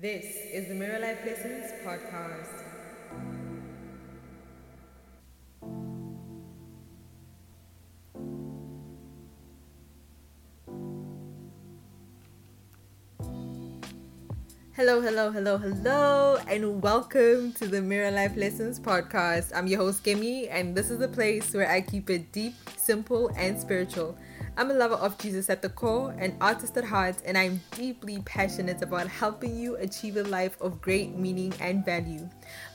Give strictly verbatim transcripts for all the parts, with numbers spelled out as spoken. This is the Mirror Life Lessons Podcast. Hello, hello, hello, hello, and welcome to the Mirror Life Lessons Podcast. I'm your host, Kemi, and this is the place where I keep it deep, simple, and spiritual. I'm a lover of Jesus at the core, an artist at heart, and I'm deeply passionate about helping you achieve a life of great meaning and value.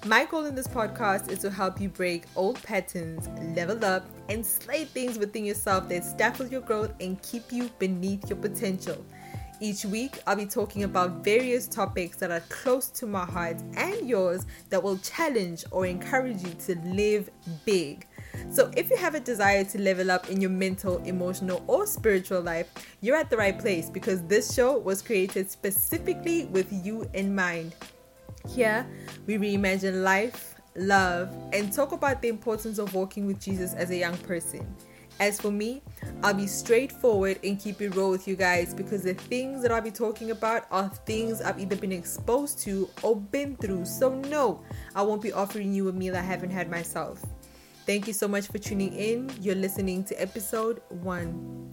My goal in this podcast is to help you break old patterns, level up, and slay things within yourself that stifle your growth and keep you beneath your potential. Each week, I'll be talking about various topics that are close to my heart and yours that will challenge or encourage you to live big. So if you have a desire to level up in your mental, emotional, or spiritual life, you're at the right place because this show was created specifically with you in mind. Here, we reimagine life, love, and talk about the importance of walking with Jesus as a young person. As for me, I'll be straightforward and keep it real with you guys because the things that I'll be talking about are things I've either been exposed to or been through. So no, I won't be offering you a meal I haven't had myself. Thank you so much for tuning in. You're listening to episode one.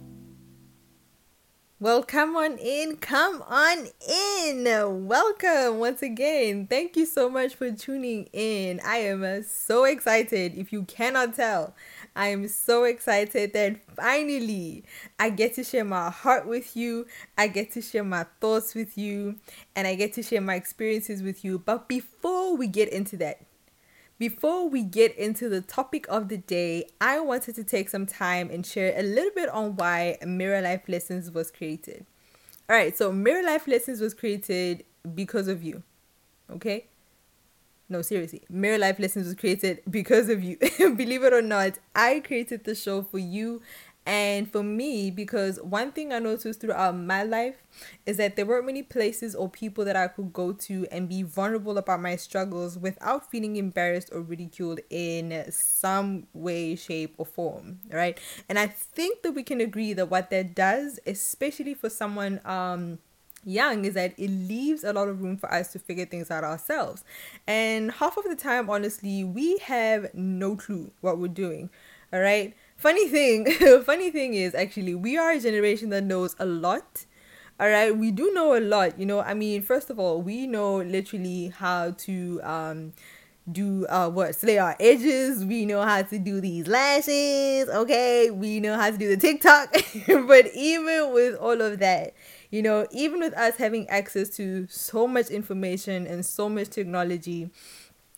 Well, come on in, come on in. Welcome once again. Thank you so much for tuning in. I am so excited. If you cannot tell, I am so excited that finally I get to share my heart with you. I get to share my thoughts with you, and I get to share my experiences with you. But before we get into that, Before we get into the topic of the day, I wanted to take some time and share a little bit on why Mirror Life Lessons was created. All right, so Mirror Life Lessons was created because of you, okay? No, seriously, Mirror Life Lessons was created because of you. Believe it or not, I created the show for you and for me because one thing I noticed throughout my life is that there weren't many places or people that I could go to and be vulnerable about my struggles without feeling embarrassed or ridiculed in some way, shape, or form, right? And I think that we can agree that what that does, especially for someone um young, is that it leaves a lot of room for us to figure things out ourselves. And half of the time, honestly, we have no clue what we're doing, all right? Funny thing, funny thing is actually we are a generation that knows a lot. All right, we do know a lot. You know, I mean, first of all, we know literally how to um do uh what slay our edges. We know how to do these lashes. Okay, we know how to do the TikTok. But even with all of that, you know, even with us having access to so much information and so much technology,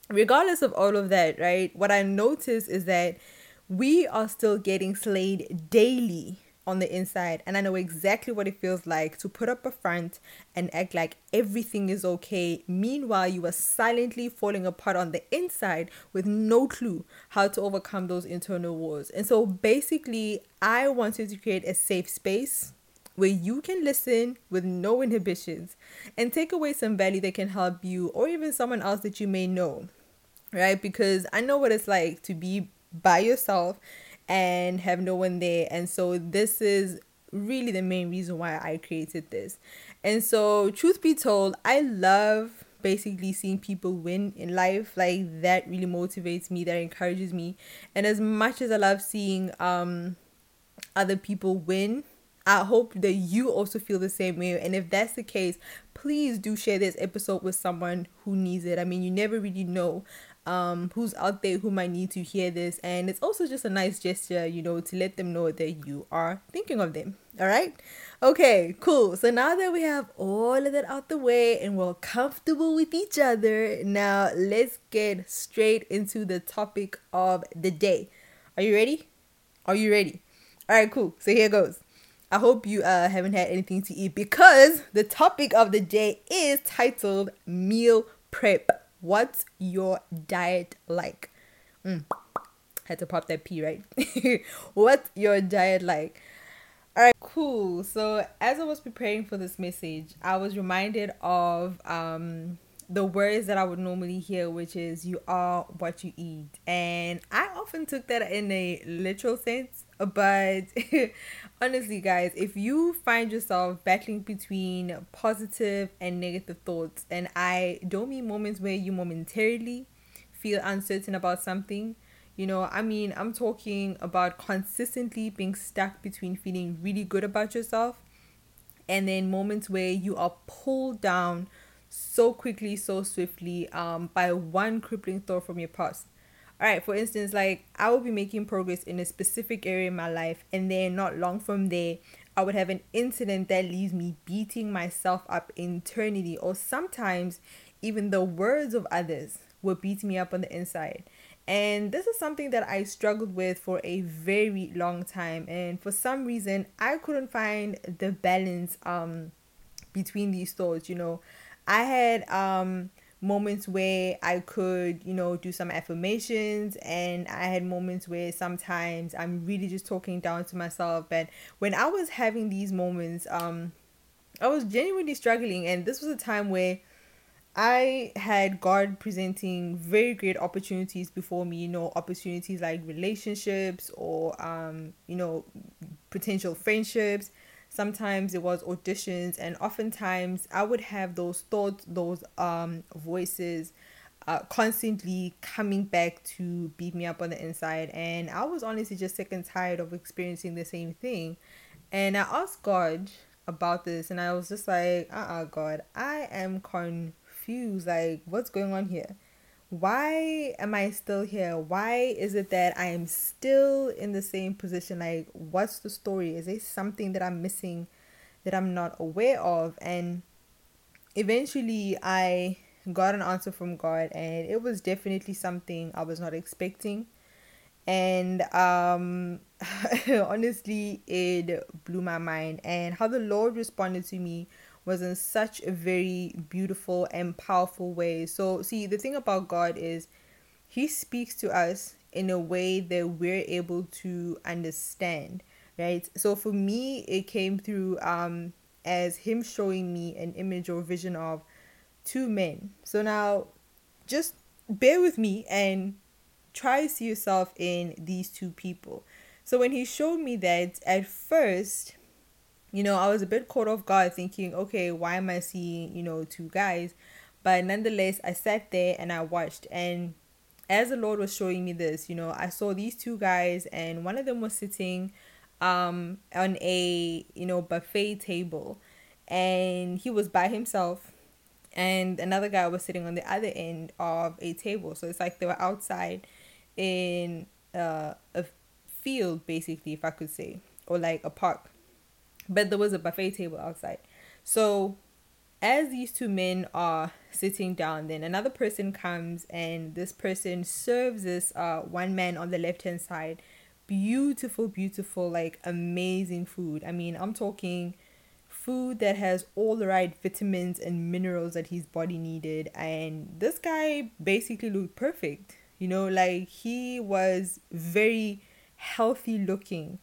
regardless of all of that, right? What I noticed is that we are still getting slayed daily on the inside, and I know exactly what it feels like to put up a front and act like everything is okay. Meanwhile, you are silently falling apart on the inside with no clue how to overcome those internal wars. And so basically, I wanted to create a safe space where you can listen with no inhibitions and take away some value that can help you or even someone else that you may know, right? Because I know what it's like to be by yourself and have no one there. And so this is really the main reason why I created this. And so truth be told, I love basically seeing people win in life. Like, that really motivates me, that encourages me. And as much as I love seeing um other people win, I hope that you also feel the same way. And if that's the case, please do share this episode with someone who needs it. I mean, you never really know Um, who's out there who might need to hear this, and it's also just a nice gesture, you know, to let them know that you are thinking of them. All right, okay, cool. So now that we have all of that out the way and we're comfortable with each other, now let's get straight into the topic of the day. Are you ready? Are you ready? All right, cool. So here goes. I hope you uh, haven't had anything to eat because the topic of the day is titled Meal Prep. What's your diet like? Mm. Had to pop that P, right? What's your diet like? All right, cool. So as I was preparing for this message, I was reminded of um, the words that I would normally hear, which is you are what you eat. And I often took that in a literal sense. But honestly, guys, if you find yourself battling between positive and negative thoughts, and I don't mean moments where you momentarily feel uncertain about something, you know, I mean, I'm talking about consistently being stuck between feeling really good about yourself and then moments where you are pulled down so quickly, so swiftly, um, by one crippling thought from your past. All right, for instance, like I would be making progress in a specific area in my life, and then not long from there, I would have an incident that leaves me beating myself up internally, or sometimes even the words of others will beat me up on the inside. And this is something that I struggled with for a very long time. And for some reason, I couldn't find the balance um between these thoughts, you know. I had um moments where I could, you know, do some affirmations, and I had moments where sometimes I'm really just talking down to myself. And when I was having these moments, um, I was genuinely struggling, and this was a time where I had God presenting very great opportunities before me, you know, opportunities like relationships or, um, you know, potential friendships. Sometimes it was auditions, and oftentimes I would have those thoughts, those um voices uh, constantly coming back to beat me up on the inside. And I was honestly just sick and tired of experiencing the same thing. And I asked God about this, and I was just like, uh-uh, God, I am confused. Like, what's going on here? Why am I still here? Why is it that I am still in the same position? Like, what's the story? Is there something that I'm missing that I'm not aware of? And eventually I got an answer from God, and it was definitely something I was not expecting. And um, honestly, it blew my mind. And how the Lord responded to me was in such a very beautiful and powerful way. So see, the thing about God is he speaks to us in a way that we're able to understand, right? So for me, it came through um, as him showing me an image or vision of two men. So now just bear with me and try to see yourself in these two people. So when he showed me that, at first, you know, I was a bit caught off guard thinking, okay, why am I seeing, you know, two guys? But nonetheless, I sat there and I watched. And as the Lord was showing me this, you know, I saw these two guys, and one of them was sitting um, on a, you know, buffet table, and he was by himself. And another guy was sitting on the other end of a table. So it's like they were outside in uh, a field, basically, if I could say, or like a park. But there was a buffet table outside. So as these two men are sitting down, then another person comes, and this person serves this uh one man on the left-hand side beautiful, beautiful, like amazing food. I mean, I'm talking food that has all the right vitamins and minerals that his body needed. And this guy basically looked perfect. You know, like he was very healthy looking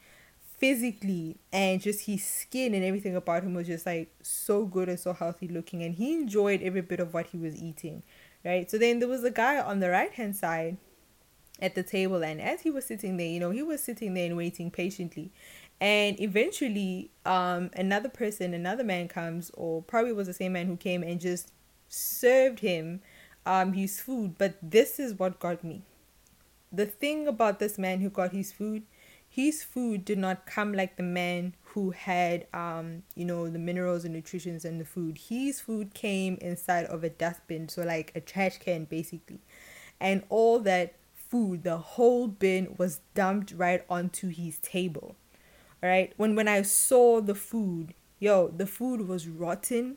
physically, and just his skin and everything about him was just like so good and so healthy looking, and he enjoyed every bit of what he was eating, right? So then there was a guy on the right hand side at the table, and as he was sitting there, you know, he was sitting there and waiting patiently. And eventually um another person, another man comes, or probably was the same man who came and just served him um his food. But this is what got me. The thing about this man who got his food, his food did not come like the man who had, um, you know, the minerals and nutrients and the food. His food came inside of a dustbin, so like a trash can basically. And all that food, the whole bin, was dumped right onto his table, all right? When, when I saw the food, yo, the food was rotten.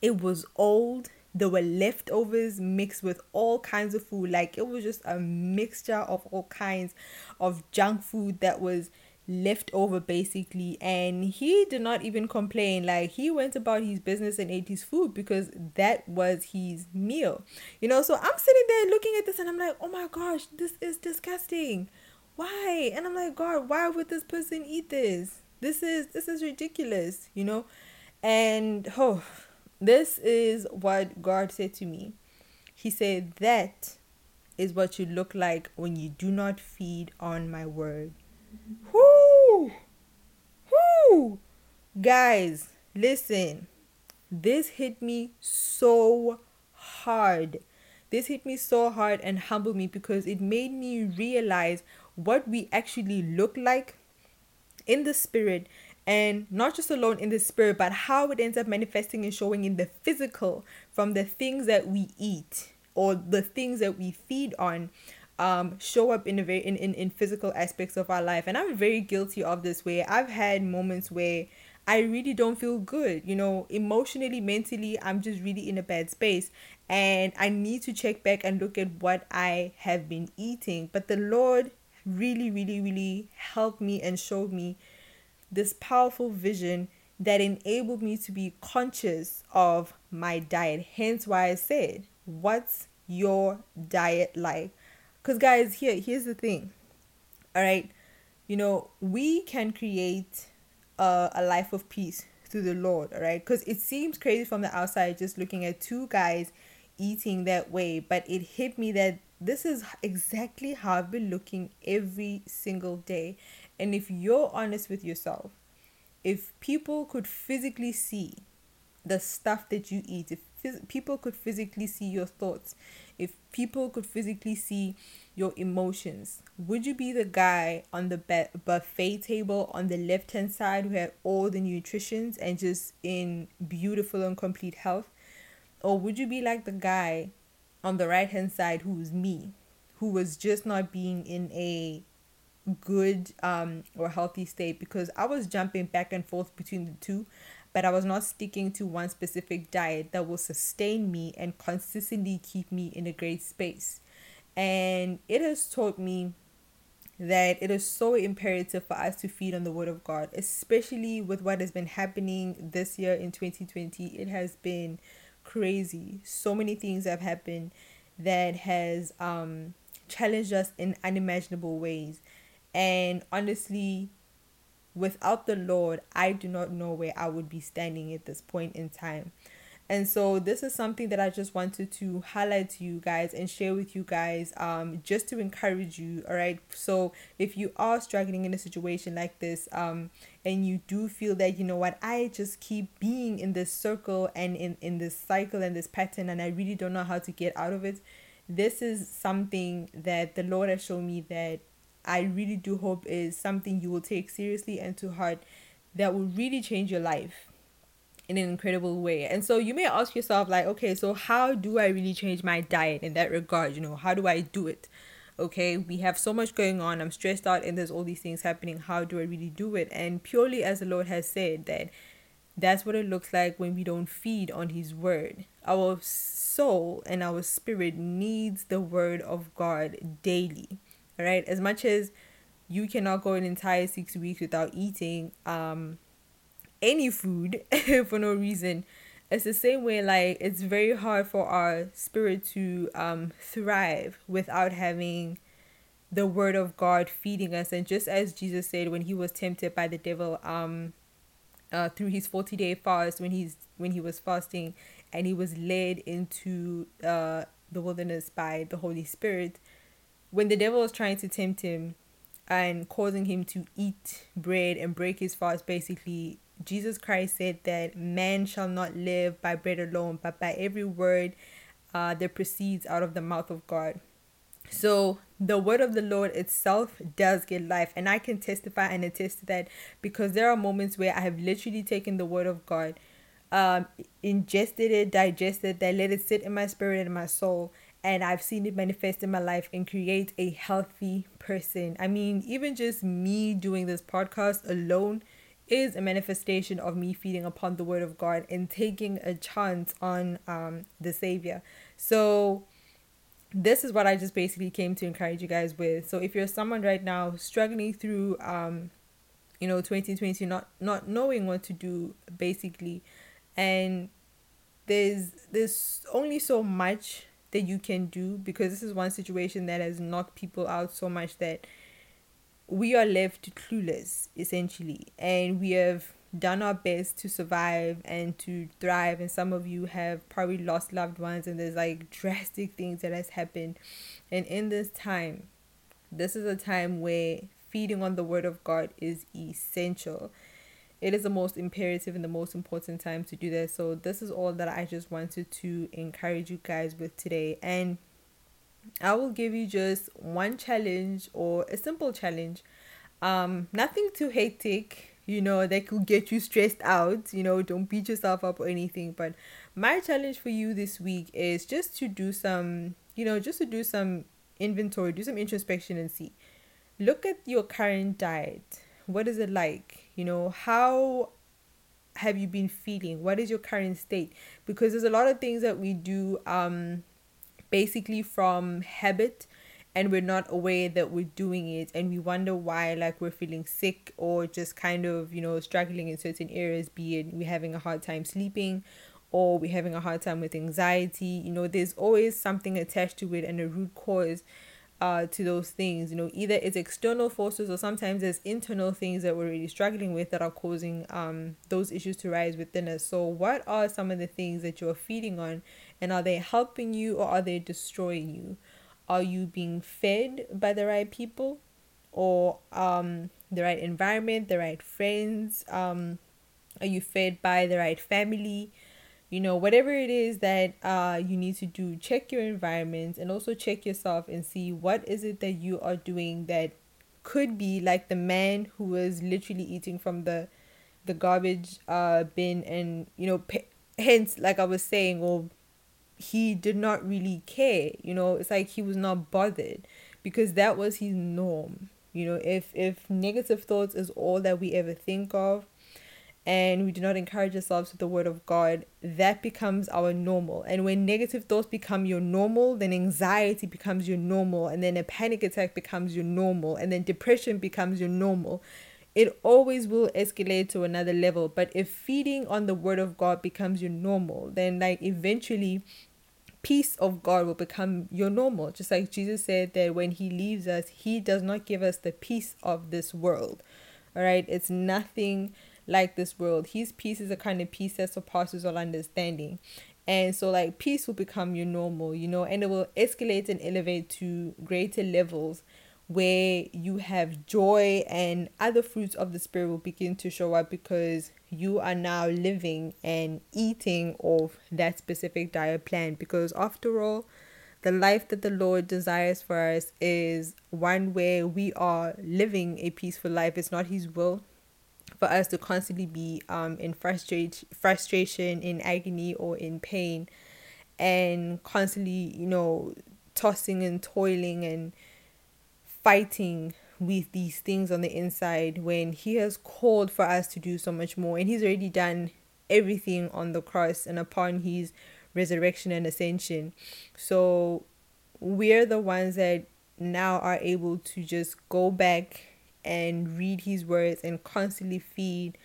It was old. There were leftovers mixed with all kinds of food. Like, it was just a mixture of all kinds of junk food that was left over, basically. And he did not even complain. Like, he went about his business and ate his food because that was his meal. You know, so I'm sitting there looking at this, and I'm like, oh my gosh, this is disgusting. Why? And I'm like, God, why would this person eat this? This is, this is ridiculous, you know? And, oh... this is what God said to me. He said, that is what you look like when you do not feed on my word. Whoo! Whoo! Guys, listen. This hit me so hard. This hit me so hard and humbled me because it made me realize what we actually look like in the spirit, and not just alone in the spirit, but how it ends up manifesting and showing in the physical from the things that we eat or the things that we feed on. Um, show up in a very in, in, in physical aspects of our life. And I'm very guilty of this way. I've had moments where I really don't feel good, you know, emotionally, mentally. I'm just really in a bad space, and I need to check back and look at what I have been eating. But the Lord really, really, really helped me and showed me this powerful vision that enabled me to be conscious of my diet. Hence why I said, what's your diet like? Because guys, here, here's the thing, all right? You know, we can create a, a life of peace through the Lord, all right? Because it seems crazy from the outside just looking at two guys eating that way. But it hit me that this is exactly how I've been looking every single day. And if you're honest with yourself, if people could physically see the stuff that you eat, if phys- people could physically see your thoughts, if people could physically see your emotions, would you be the guy on the be- buffet table on the left-hand side who had all the nutritions and just in beautiful and complete health? Or would you be like the guy on the right-hand side who's me, who was just not being in a good um or healthy state? Because I was jumping back and forth between the two, but I was not sticking to one specific diet that will sustain me and consistently keep me in a great space. And it has taught me that it is so imperative for us to feed on the Word of God, especially with what has been happening this year in twenty twenty. It has been crazy. So many things have happened that has um, challenged us in unimaginable ways. And honestly, without the Lord, I do not know where I would be standing at this point in time. And so this is something that I just wanted to highlight to you guys and share with you guys, um, just to encourage you. All right. So if you are struggling in a situation like this, um, and you do feel that, you know what, I just keep being in this circle and in, in this cycle and this pattern, and I really don't know how to get out of it. This is something that the Lord has shown me that I really do hope is something you will take seriously and to heart, that will really change your life in an incredible way. And so you may ask yourself, like, okay, so how do I really change my diet in that regard? You know, how do I do it? Okay, we have so much going on. I'm stressed out and there's all these things happening. How do I really do it? And purely as the Lord has said, that that's what it looks like when we don't feed on His Word. Our soul and our spirit needs the Word of God daily. All right, as much as you cannot go an entire six weeks without eating um any food for no reason, it's the same way. Like, it's very hard for our spirit to um thrive without having the Word of God feeding us. And just as Jesus said when he was tempted by the devil um uh through his forty-day fast, when he's when he was fasting and he was led into uh the wilderness by the Holy Spirit, when the devil was trying to tempt him and causing him to eat bread and break his fast, basically, Jesus Christ said that man shall not live by bread alone, but by every word uh, that proceeds out of the mouth of God. So the Word of the Lord itself does get life. And I can testify and attest to that, because there are moments where I have literally taken the Word of God, um, ingested it, digested that, let it sit in my spirit and my soul. And I've seen it manifest in my life and create a healthy person. I mean, even just me doing this podcast alone is a manifestation of me feeding upon the Word of God and taking a chance on um the Savior. So this is what I just basically came to encourage you guys with. So if you're someone right now struggling through, um, you know, twenty twenty, not not knowing what to do, basically, and there's there's only so much that you can do, because this is one situation that has knocked people out so much that we are left clueless, essentially. And we have done our best to survive and to thrive, and some of you have probably lost loved ones, and there's like drastic things that has happened. And in this time, this is a time where feeding on the Word of God is essential. It is the most imperative and the most important time to do that. So this is all that I just wanted to encourage you guys with today. And I will give you just one challenge, or a simple challenge. Um, nothing too hectic, you know, that could get you stressed out. You know, don't beat yourself up or anything. But my challenge for you this week is just to do some, you know, just to do some inventory, do some introspection and see. Look at your current diet. What is it like? You know, how have you been feeling? What is your current state? Because there's a lot of things that we do um, basically from habit, and we're not aware that we're doing it. And we wonder why, like, we're feeling sick or just kind of, you know, struggling in certain areas, be it we're having a hard time sleeping or we're having a hard time with anxiety. You know, there's always something attached to it and a root cause Uh, to those things. You know, either it's external forces, or sometimes there's internal things that we're really struggling with that are causing um those issues to rise within us. So what are some of the things that you're feeding on, and are they helping you or are they destroying you? Are you being fed by the right people, or um the right environment, the right friends? Um are you fed by the right family? You know, whatever it is that uh you need to do, check your environment and also check yourself and see what is it that you are doing that could be like the man who was literally eating from the the garbage uh bin, and, you know, pe- hence, like I was saying, or well, he did not really care. You know, it's like he was not bothered because that was his norm. You know, if if negative thoughts is all that we ever think of, and we do not encourage ourselves with the Word of God, that becomes our normal. And when negative thoughts become your normal, then anxiety becomes your normal, and then a panic attack becomes your normal, and then depression becomes your normal. It always will escalate to another level. But if feeding on the Word of God becomes your normal, then, like, eventually peace of God will become your normal. Just like Jesus said that when he leaves us, he does not give us the peace of this world. All right, it's nothing like this world. His peace is a kind of peace that surpasses all understanding. And so, like, peace will become your normal, you know, and it will escalate and elevate to greater levels where you have joy, and other fruits of the Spirit will begin to show up because you are now living and eating of that specific diet plan. Because after all, the life that the Lord desires for us is one where we are living a peaceful life. It's not his will for us to constantly be um in frustration frustration, in agony, or in pain, and constantly, you know, tossing and toiling and fighting with these things on the inside, when he has called for us to do so much more. And he's already done everything on the cross and upon his resurrection and ascension. So we're the ones that now are able to just go back and read his words and constantly feed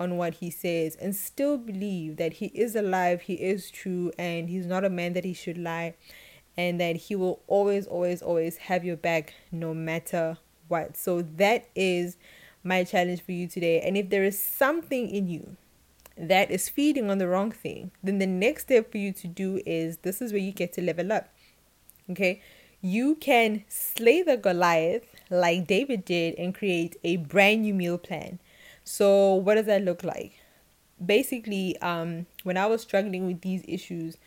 on what he says, and still believe that he is alive, he is true, and he's not a man that he should lie, and that he will always, always, always have your back no matter what. So that is my challenge for you today. And if there is something in you that is feeding on the wrong thing, then the next step for you to do is, this is where you get to level up. Okay, you can slay the Goliath like David did and create a brand new meal plan. So what does that look like? Basically, um, when I was struggling with these issues,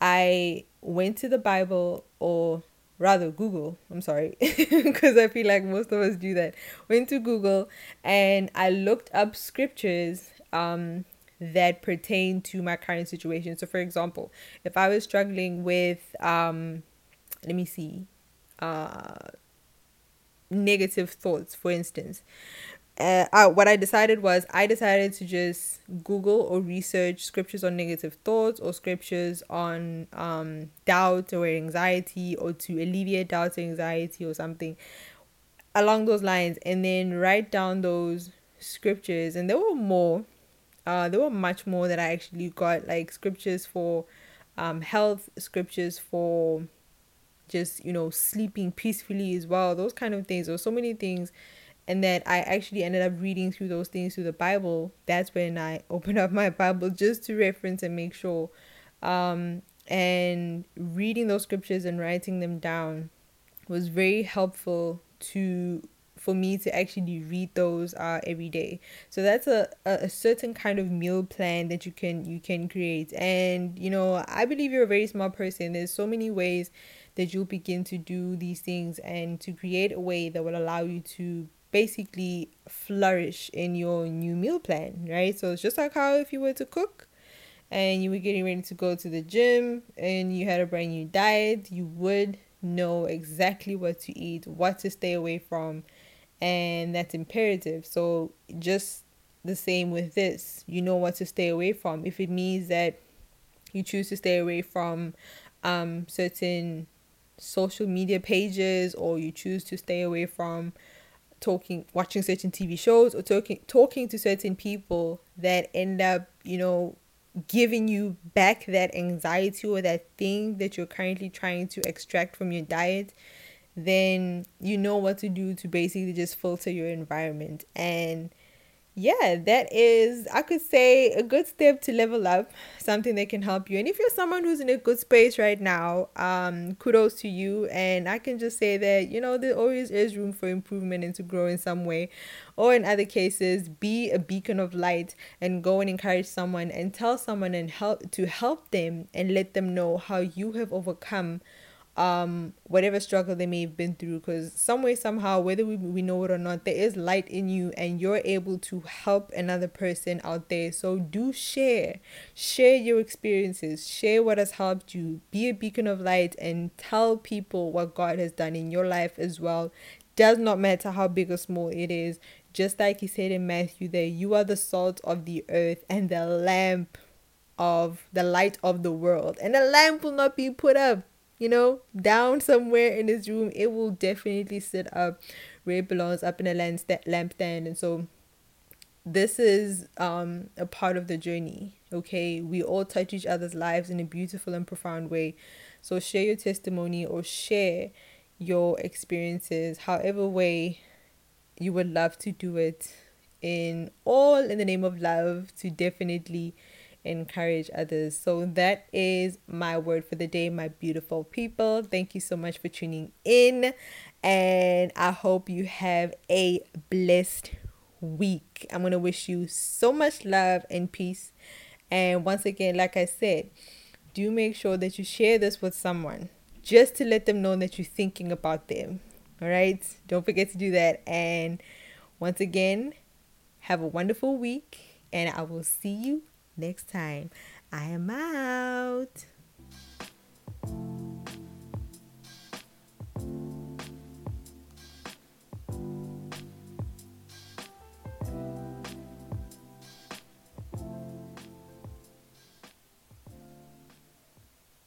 I went to the Bible, or rather Google, I'm sorry, because I feel like most of us do that. Went to Google and I looked up scriptures um, that pertain to my current situation. So for example, if I was struggling with, um, let me see, uh, negative thoughts, for instance, uh, I, what I decided was I decided to just Google or research scriptures on negative thoughts, or scriptures on um doubt or anxiety, or to alleviate doubt or anxiety, or something along those lines, and then write down those scriptures. And there were more uh there were much more that I actually got, like scriptures for um health, scriptures for just, you know, sleeping peacefully as well, those kind of things. There were so many things, and that I actually ended up reading through those things through the Bible. That's when I opened up my Bible just to reference and make sure, um and reading those scriptures and writing them down was very helpful to for me to actually read those uh, every day. So that's a, a certain kind of meal plan that you can you can create. And, you know, I believe you're a very smart person. There's so many ways that you'll begin to do these things and to create a way that will allow you to basically flourish in your new meal plan, right? So it's just like how if you were to cook and you were getting ready to go to the gym and you had a brand new diet, you would know exactly what to eat, what to stay away from, and that's imperative. So just the same with this, you know what to stay away from. If it means that you choose to stay away from um certain social media pages, or you choose to stay away from talking watching certain T V shows, or talking talking to certain people that end up, you know, giving you back that anxiety or that thing that you're currently trying to extract from your diet, then you know what to do to basically just filter your environment. And yeah, that is, I could say, a good step to level up, something that can help you. And if you're someone who's in a good space right now, um, kudos to you. And I can just say that, you know, there always is room for improvement and to grow in some way. Or in other cases, be a beacon of light and go and encourage someone and tell someone and help to help them and let them know how you have overcome um whatever struggle they may have been through, because some way somehow, whether we, we know it or not, there is light in you and you're able to help another person out there. So do share share your experiences, share what has helped you, be a beacon of light, and tell people what God has done in your life as well. Does not matter how big or small it is. Just like he said in Matthew, that you are the salt of the earth and the lamp of the light of the world, and the lamp will not be put up, you know, down somewhere in this room. It will definitely sit up where it belongs, up in a lampstand. And so this is um a part of the journey, okay? We all touch each other's lives in a beautiful and profound way. So share your testimony or share your experiences, however way you would love to do it, in all in the name of love, to definitely encourage others. So that is my word for the day, my beautiful people. Thank you so much for tuning in, and I hope you have a blessed week. I'm going to wish you so much love and peace. And once again, like I said, do make sure that you share this with someone, just to let them know that you're thinking about them. All right, don't forget to do that. And once again, have a wonderful week, and I will see you next time. I am out.